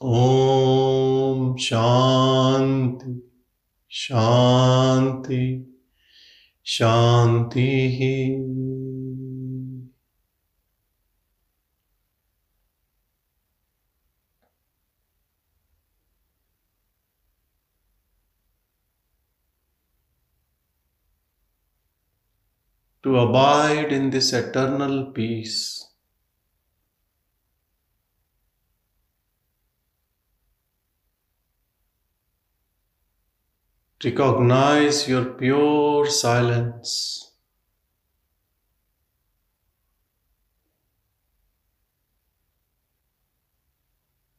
Om Shanti, Shanti, Shanti. To abide in this eternal peace, recognize your pure silence.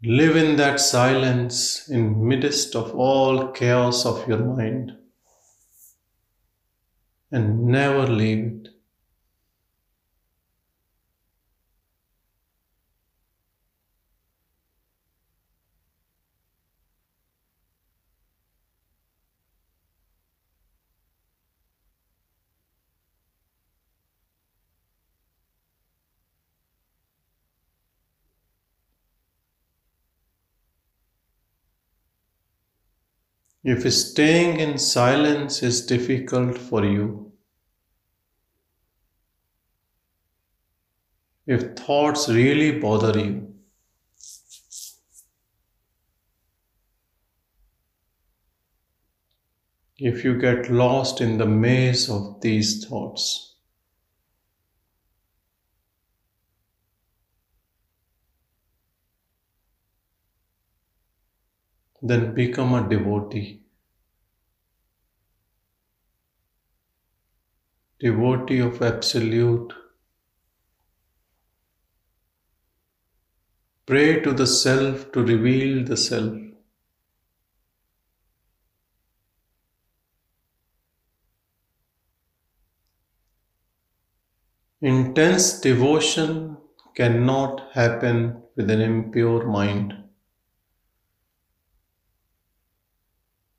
Live in that silence in midst of all chaos of your mind and never leave it. If staying in silence is difficult for you, if thoughts really bother you, if you get lost in the maze of these thoughts, then become a devotee. Devotee of Absolute. Pray to the Self to reveal the Self. Intense devotion cannot happen with an impure mind.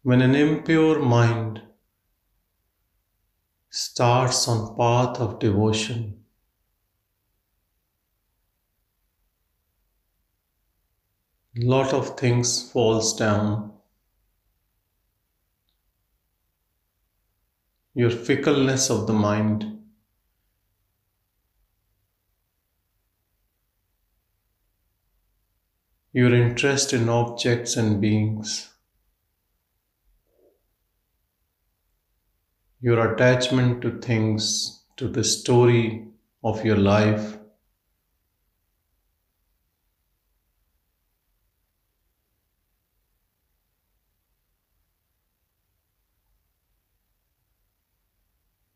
When an impure mind starts on path of devotion, lot of things falls down. Your fickleness of the mind, your interest in objects and beings, your attachment to things, to the story of your life,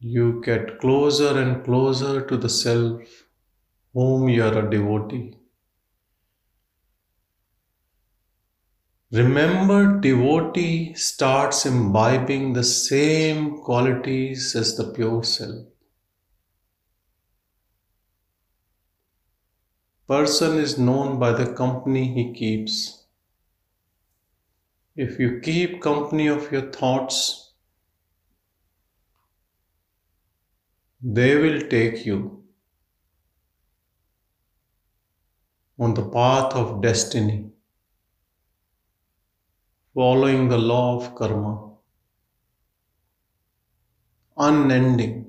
you get closer and closer to the Self, whom you are a devotee. Remember, devotee starts imbibing the same qualities as the pure Self. Person is known by the company he keeps. If you keep company of your thoughts, they will take you on the path of destiny, following the law of karma, unending,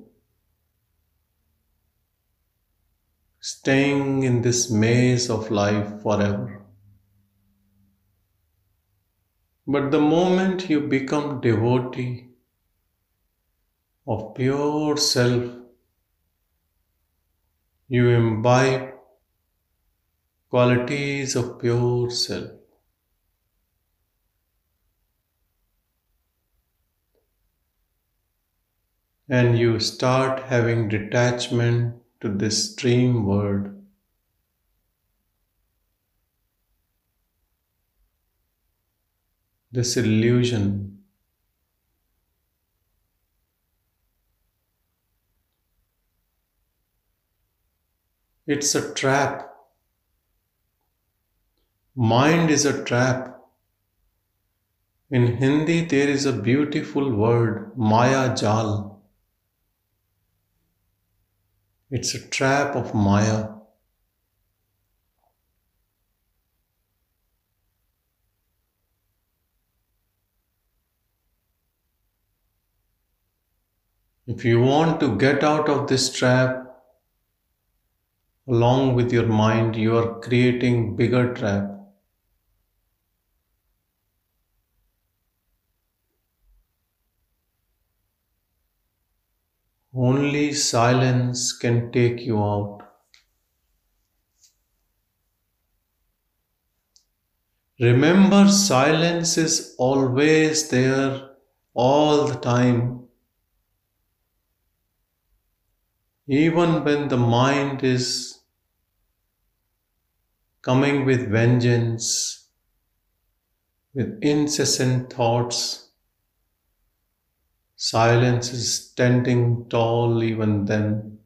staying in this maze of life forever. But the moment you become devotee of pure Self, you imbibe qualities of pure Self. And you start having detachment to this dream world. This illusion. It's a trap. Mind is a trap. In Hindi there is a beautiful word, Maya Jal. It's a trap of Maya. If you want to get out of this trap, along with your mind, you are creating bigger trap. Only silence can take you out. Remember, silence is always there, all the time. Even when the mind is coming with vengeance, with incessant thoughts, silence is standing tall even then.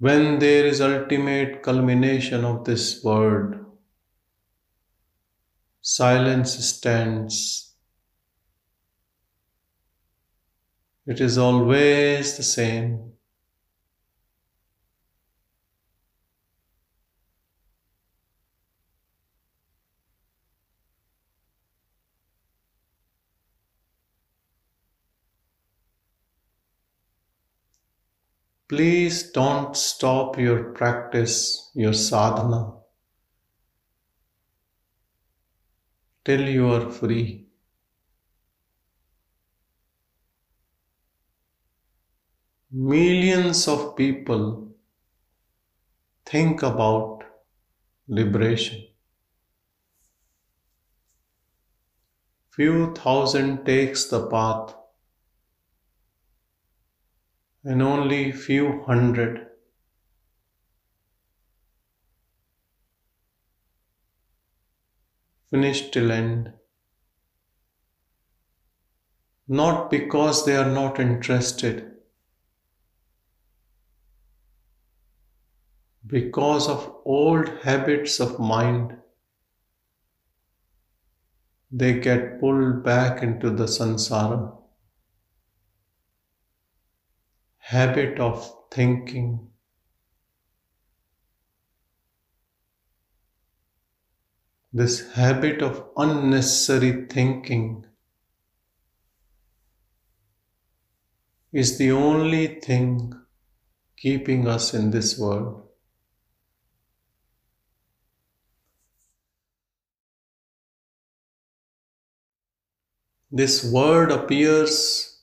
When there is ultimate culmination of this word, silence stands. It is always the same. Please don't stop your practice, your sadhana, till you are free. Millions of people think about liberation. Few thousand takes the path, and only few hundred. Finish till end. Not because they are not interested, because of old habits of mind, they get pulled back into the samsara. Habit of thinking, this habit of unnecessary thinking is the only thing keeping us in this world. This word appears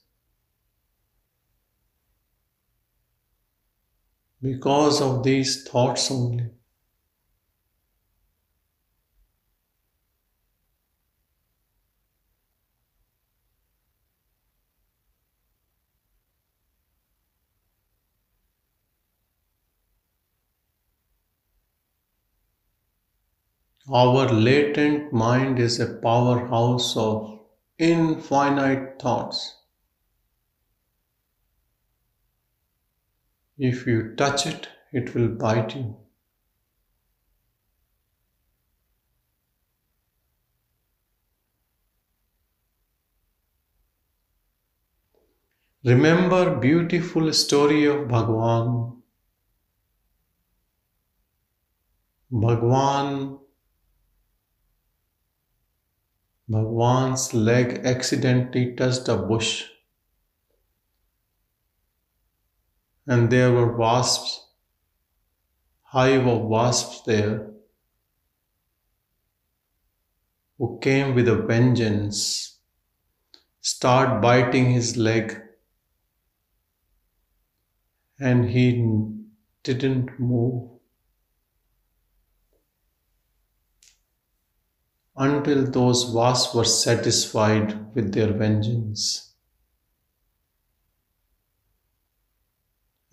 because of these thoughts only. Our latent mind is a powerhouse of infinite thoughts. If you touch it, it will bite you. Remember beautiful story of Bhagwan. Bhagwan's leg accidentally touched a bush, and there were wasps, hive of wasps there, who came with a vengeance, start biting his leg, and he didn't move until those wasps were satisfied with their vengeance.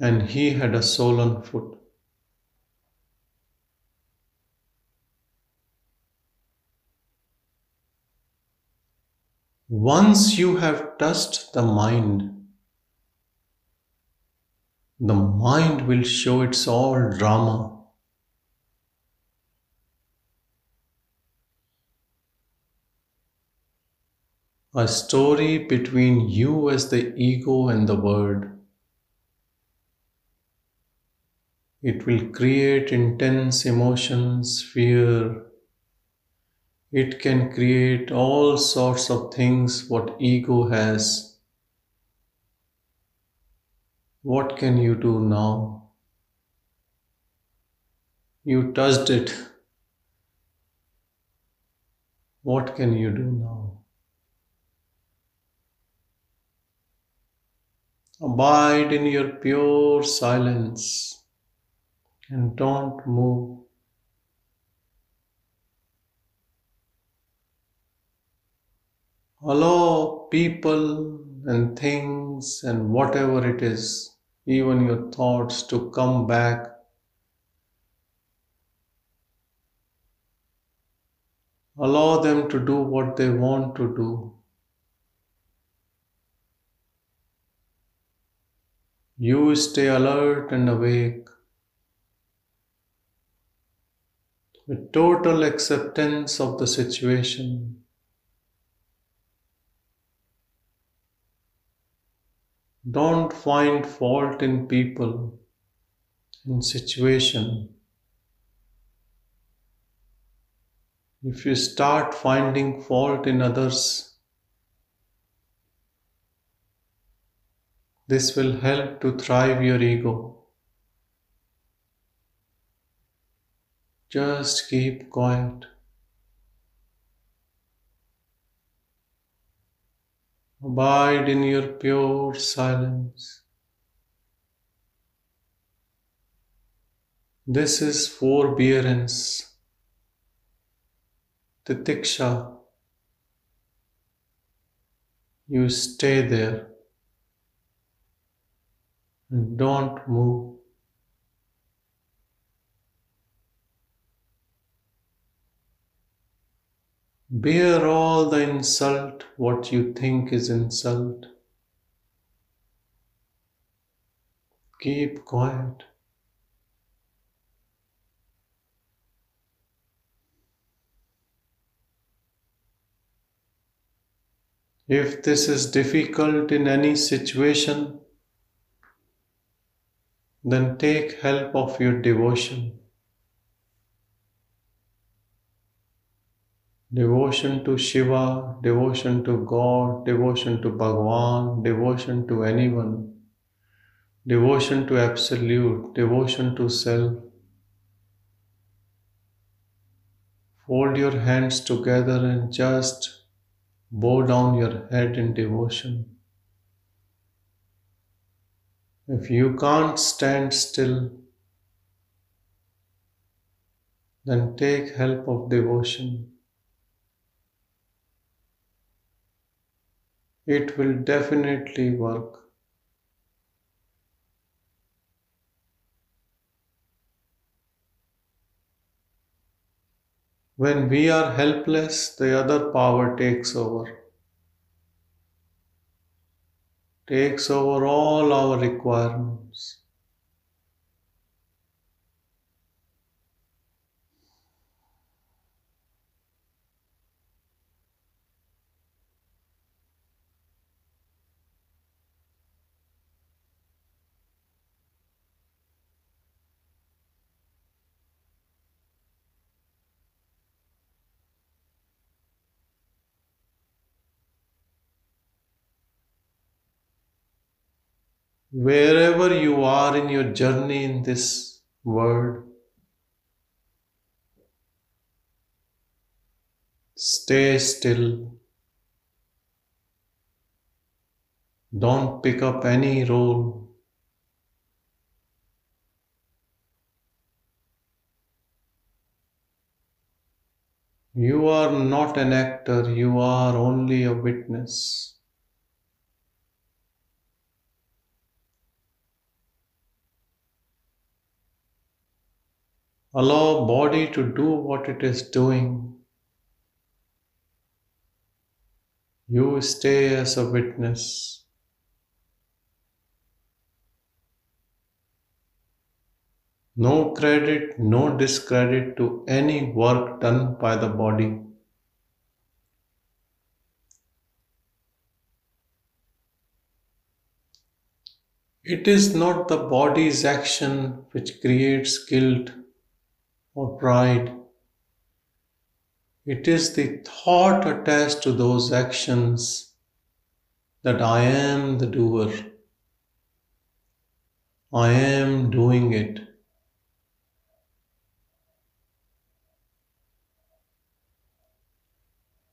And he had a swollen foot. Once you have touched the mind will show its all drama. A story between you as the ego and the world. It will create intense emotions, fear. It can create all sorts of things what ego has. What can you do now? You touched it. What can you do now? Abide in your pure silence and don't move. Allow people and things and whatever it is, even your thoughts, to come back. Allow them to do what they want to do. You stay alert and awake, with total acceptance of the situation. Don't find fault in people, in situation. If you start finding fault in others, this will help to thrive your ego. Just keep quiet. Abide in your pure silence. This is forbearance, titiksha. You stay there and don't move. Bear all the insult, what you think is insult. Keep quiet. If this is difficult in any situation, then take help of your devotion. Devotion to Shiva, devotion to God, devotion to Bhagavan, devotion to anyone, devotion to Absolute, devotion to Self. Fold your hands together and just bow down your head in devotion. If you can't stand still, then take help of devotion. It will definitely work. When we are helpless, the other power takes over all our requirements. Wherever you are in your journey in this world, stay still. Don't pick up any role. You are not an actor, you are only a witness. Allow body to do what it is doing. You stay as a witness. No credit, no discredit to any work done by the body. It is not the body's action which creates guilt or pride. It is the thought attached to those actions that I am the doer. I am doing it.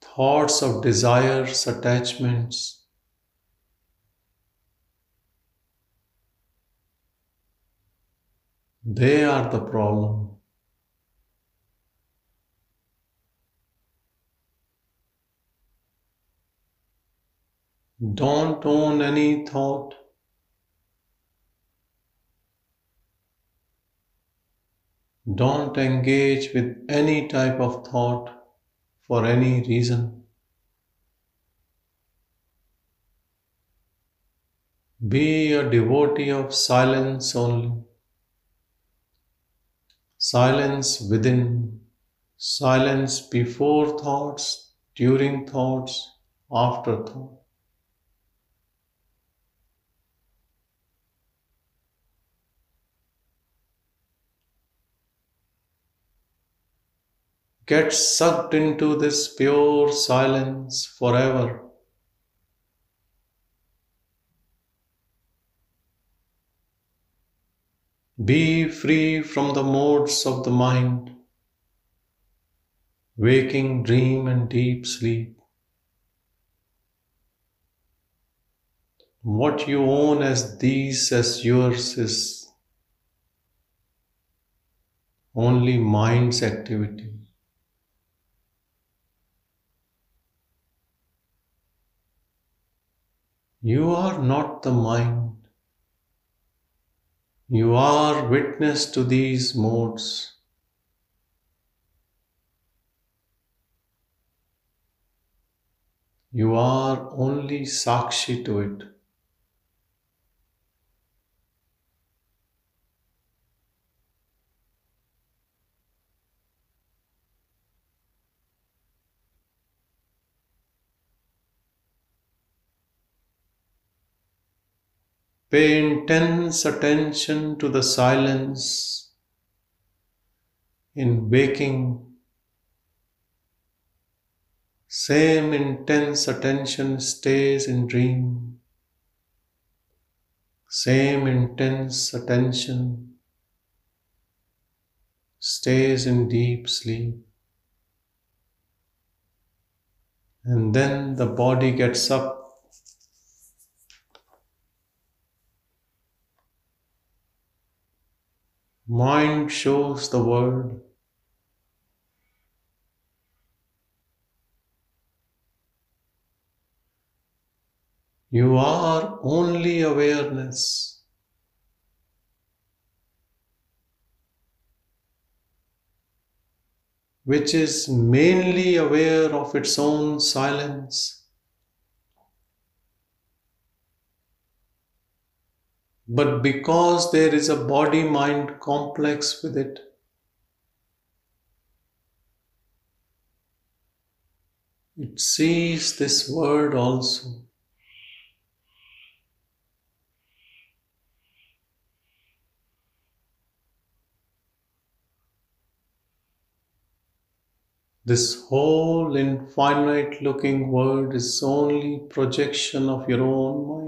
Thoughts of desires, attachments. They are the problem. Don't own any thought. Don't engage with any type of thought for any reason. Be a devotee of silence only. Silence within, silence before thoughts, during thoughts, after thoughts. Get sucked into this pure silence forever. Be free from the modes of the mind, waking, dream, and deep sleep. What you own as these, as yours, is only mind's activity. You are not the mind. You are witness to these modes. You are only Sakshi to it. Pay intense attention to the silence in waking. Same intense attention stays in dream. Same intense attention stays in deep sleep. And then the body gets up. Mind shows the world. You are only awareness. Which is mainly aware of its own silence. But because there is a body-mind complex with it, it sees this world also. This whole infinite-looking world is only projection of your own mind.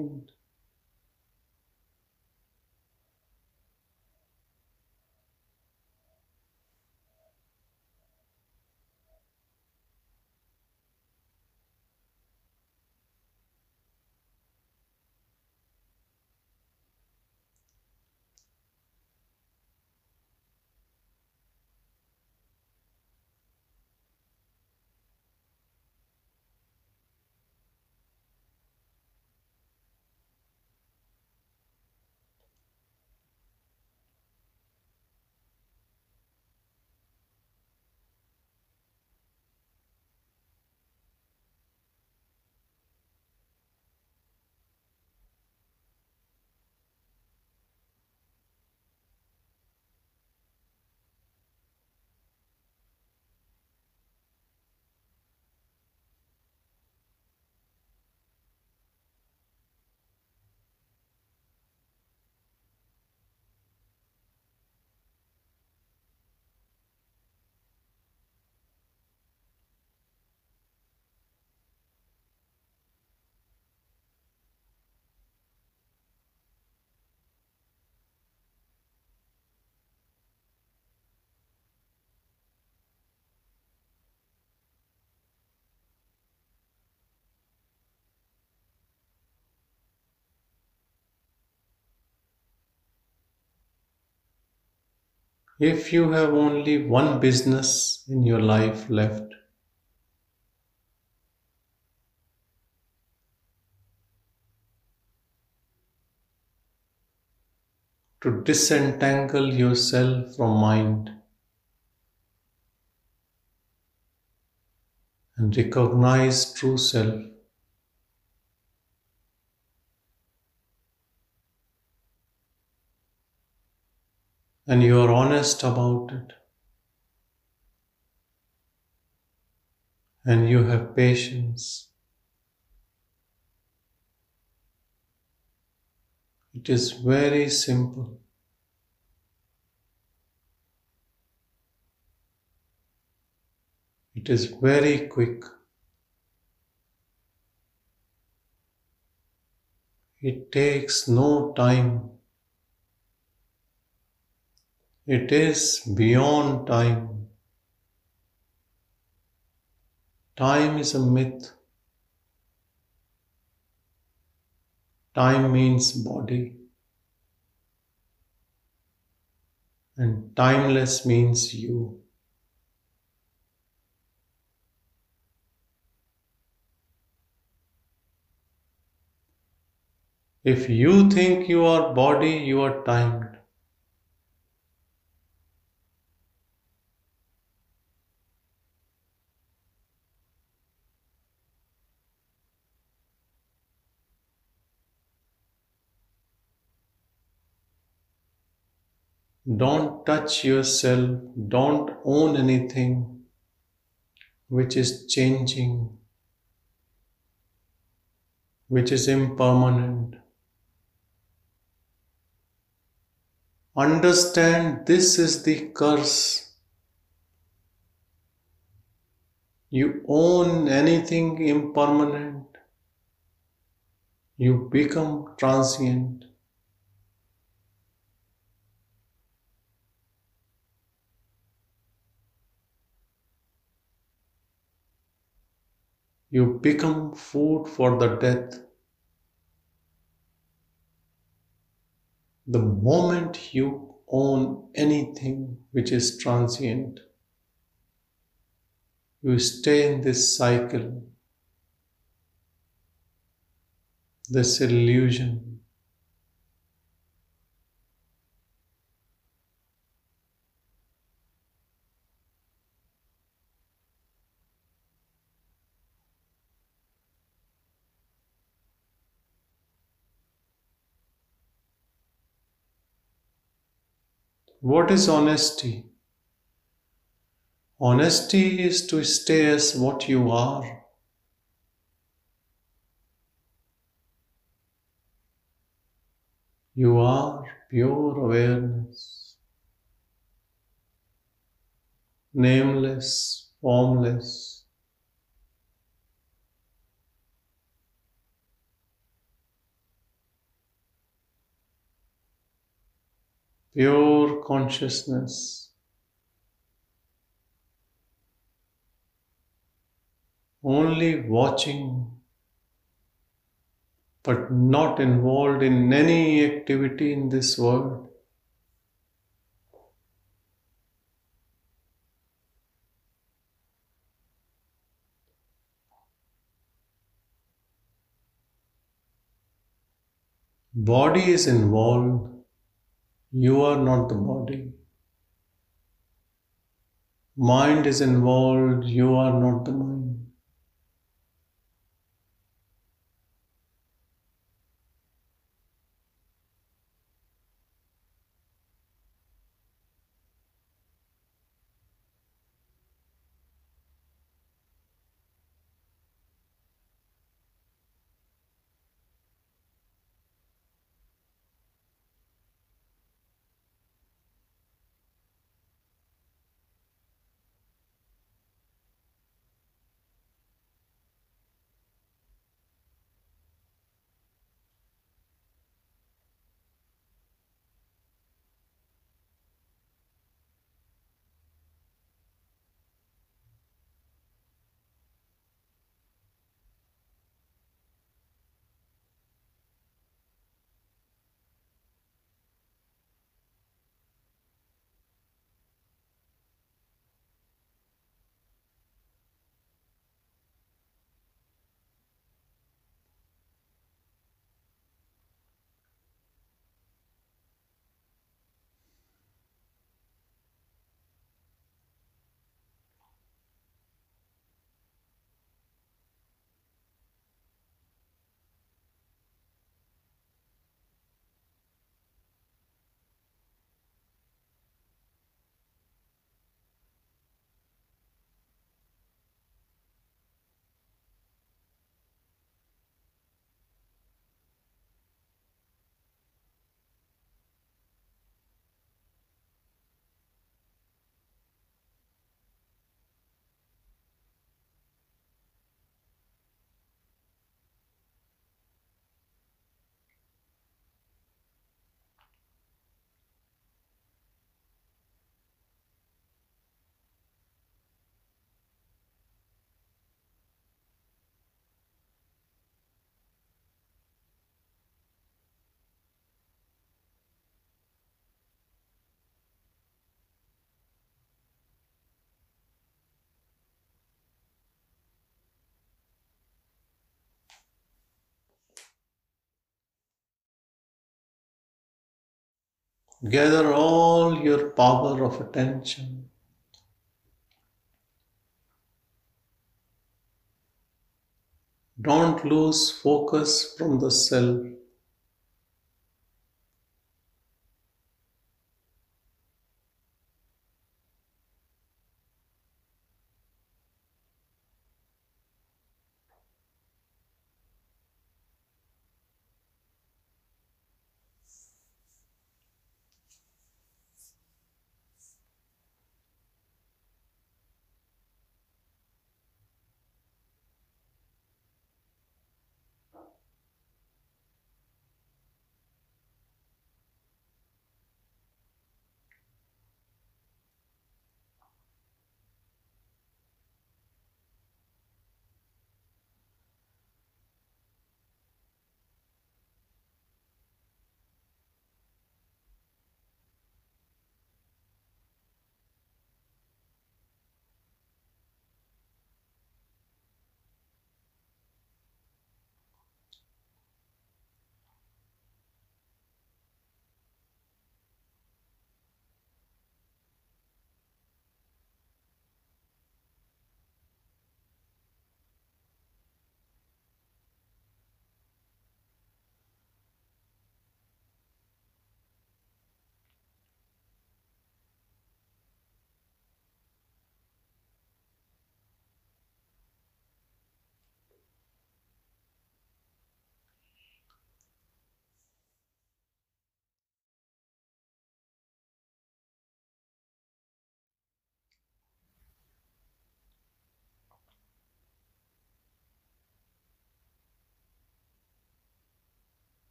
If you have only one business in your life left, to disentangle yourself from mind and recognize true self, and you are honest about it, and you have patience, it is very simple. It is very quick. It takes no time. It is beyond time. Time is a myth. Time means body, and timeless means you. If you think you are body, you are timed. Don't touch yourself, don't own anything which is changing, which is impermanent. Understand this is the curse. You own anything impermanent, you become transient. You become food for the death. The moment you own anything which is transient, you stay in this cycle, this illusion. What is honesty? Honesty is to stay as what you are. You are pure awareness, nameless, formless. Pure consciousness, only watching but not involved in any activity in this world. Body is involved. You are not the body. Mind is involved. You are not the mind. Gather all your power of attention. Don't lose focus from the self.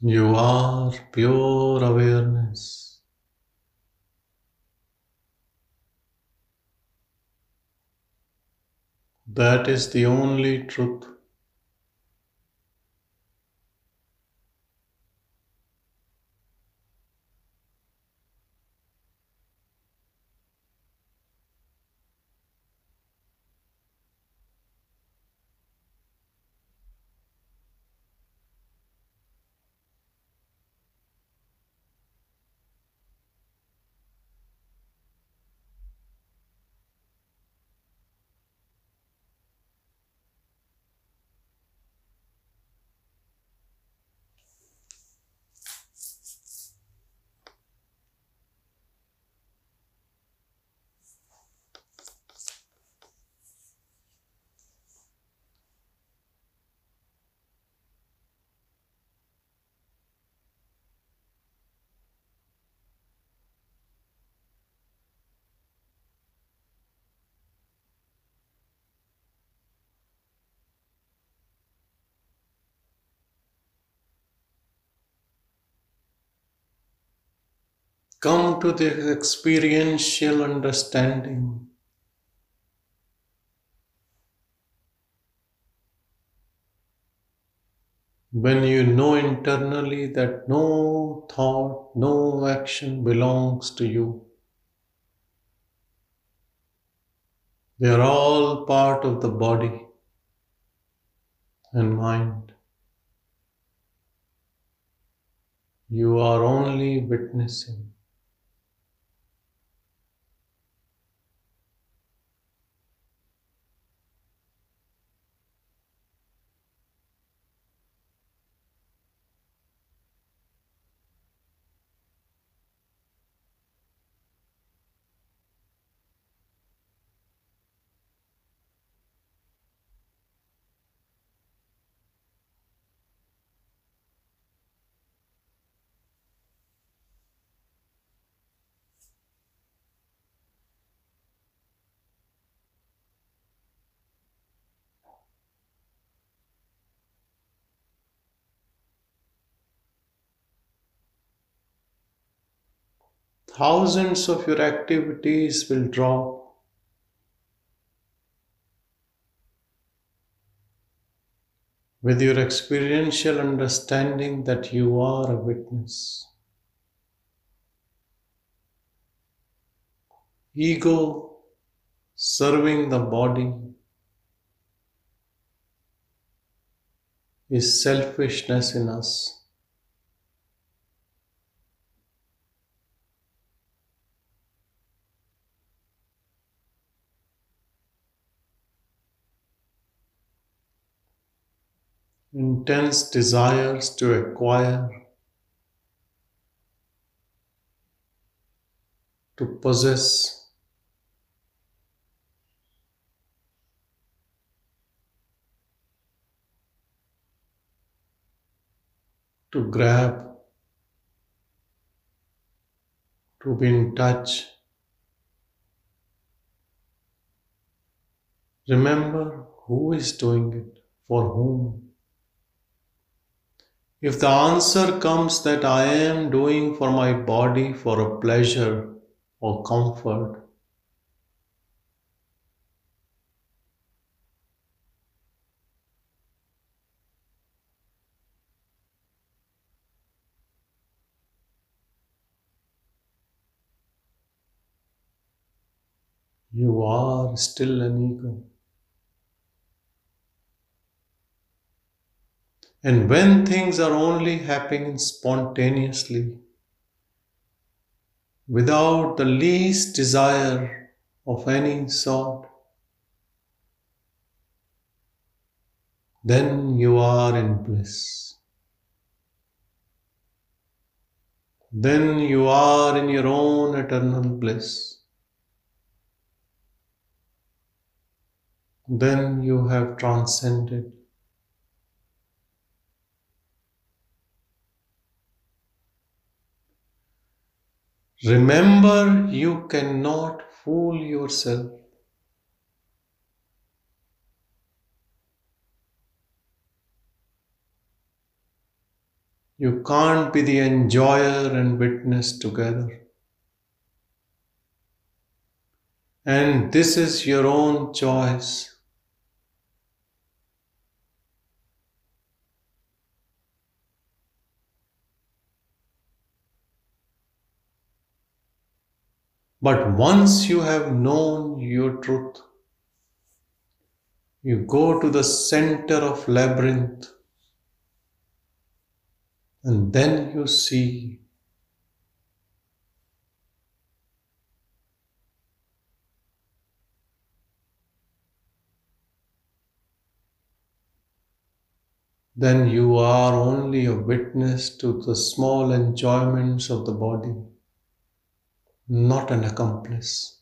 You are pure awareness. That is the only truth. Come to the experiential understanding. When you know internally that no thought, no action belongs to you, They are all part of the body and mind. You are only witnessing. Thousands of your activities will drop. With your experiential understanding that you are a witness. Ego serving the body is selfishness in us. Intense desires to acquire, to possess, to grab, to be in touch. Remember who is doing it, for whom. If the answer comes that I am doing for my body for a pleasure or comfort, you are still an ego. And when things are only happening spontaneously, without the least desire of any sort, then you are in bliss. Then you are in your own eternal bliss. Then you have transcended. Remember, you cannot fool yourself. You can't be the enjoyer and witness together. And this is your own choice. But once you have known your truth, you go to the center of the labyrinth and then you see then you are only a witness to the small enjoyments of the body. Not an accomplice.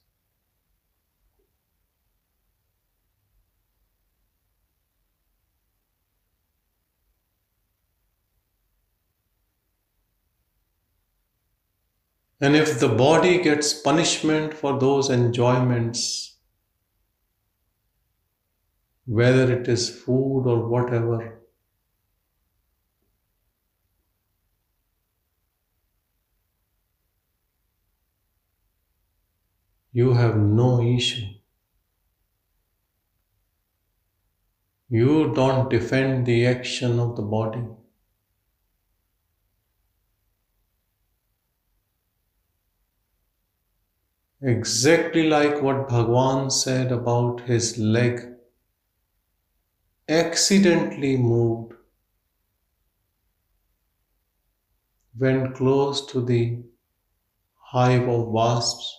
And if the body gets punishment for those enjoyments, whether it is food or whatever, you have no issue. You don't defend the action of the body. exactly like what Bhagwan said about his leg, accidentally moved when close to the hive of wasps.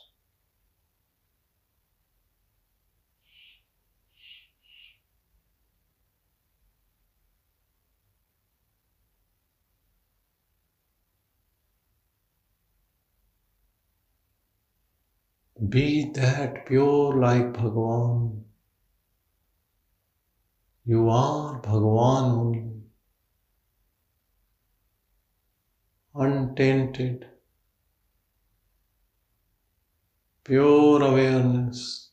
Be that pure like Bhagavan. You are Bhagavan only, untainted, pure awareness.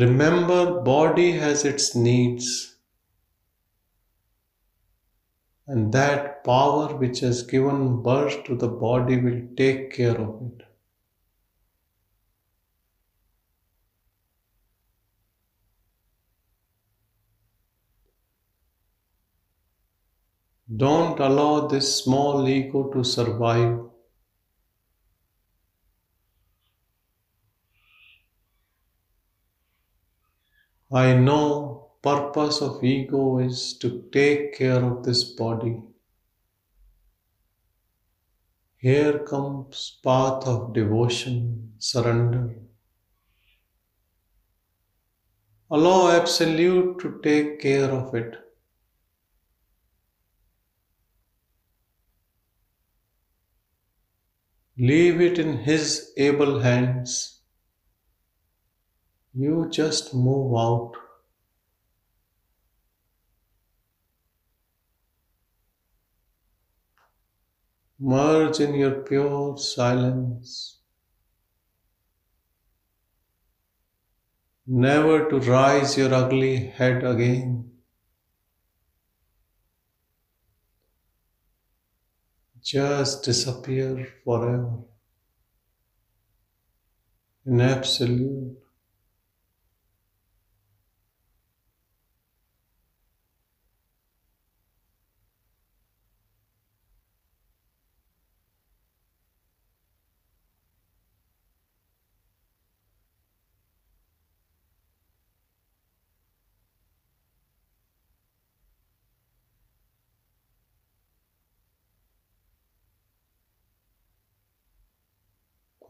Remember, body has its needs, and that power which has given birth to the body will take care of it. Don't allow this small ego to survive. I know purpose of ego is to take care of this body. Here comes path of devotion, surrender. Allow Absolute to take care of it. Leave it in His able hands. You just move out. Merge in your pure silence. Never to rise your ugly head again. Just disappear forever in Absolute.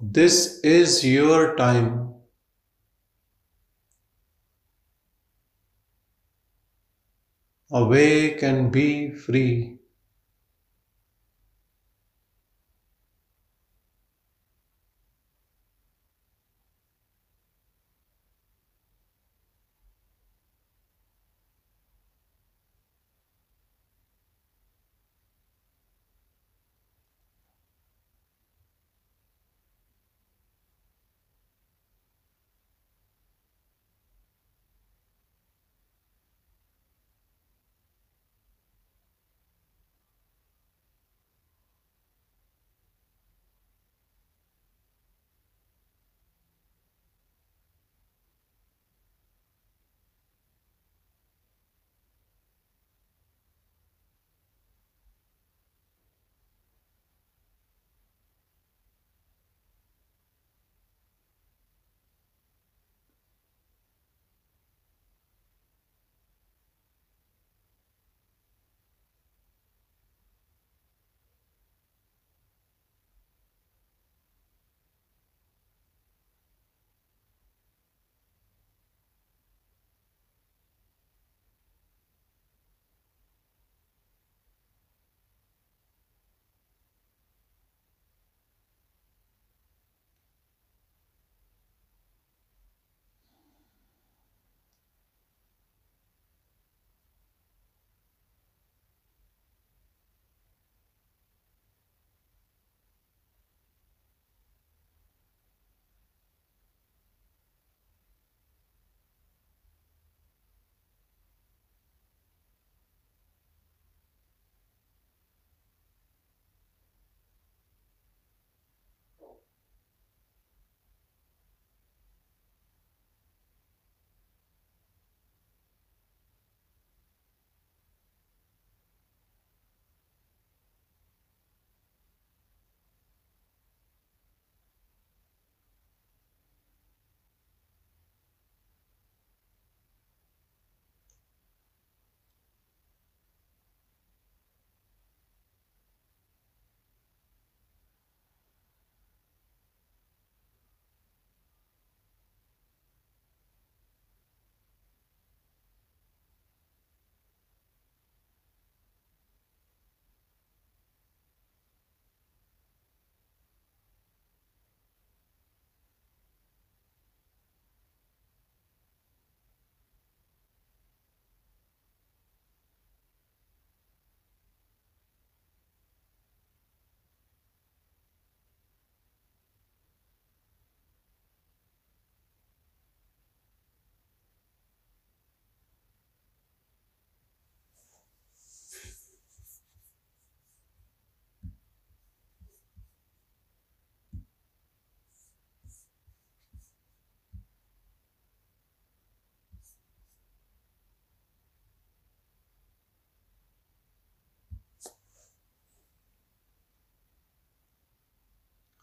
This is your time. Awake and be free.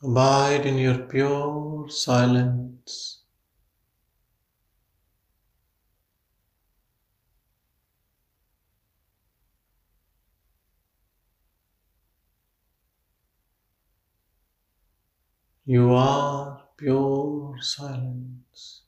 Abide in your pure silence. You are pure silence.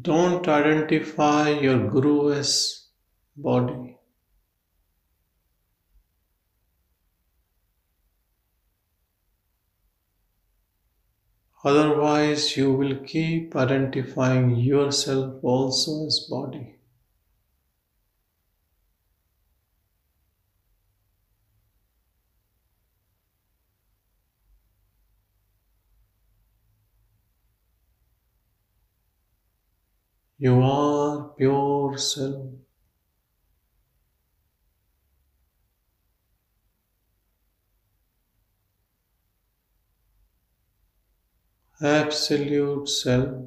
Don't identify your Guru as body. Otherwise, you will keep identifying yourself also as body. You are pure self. Absolute self.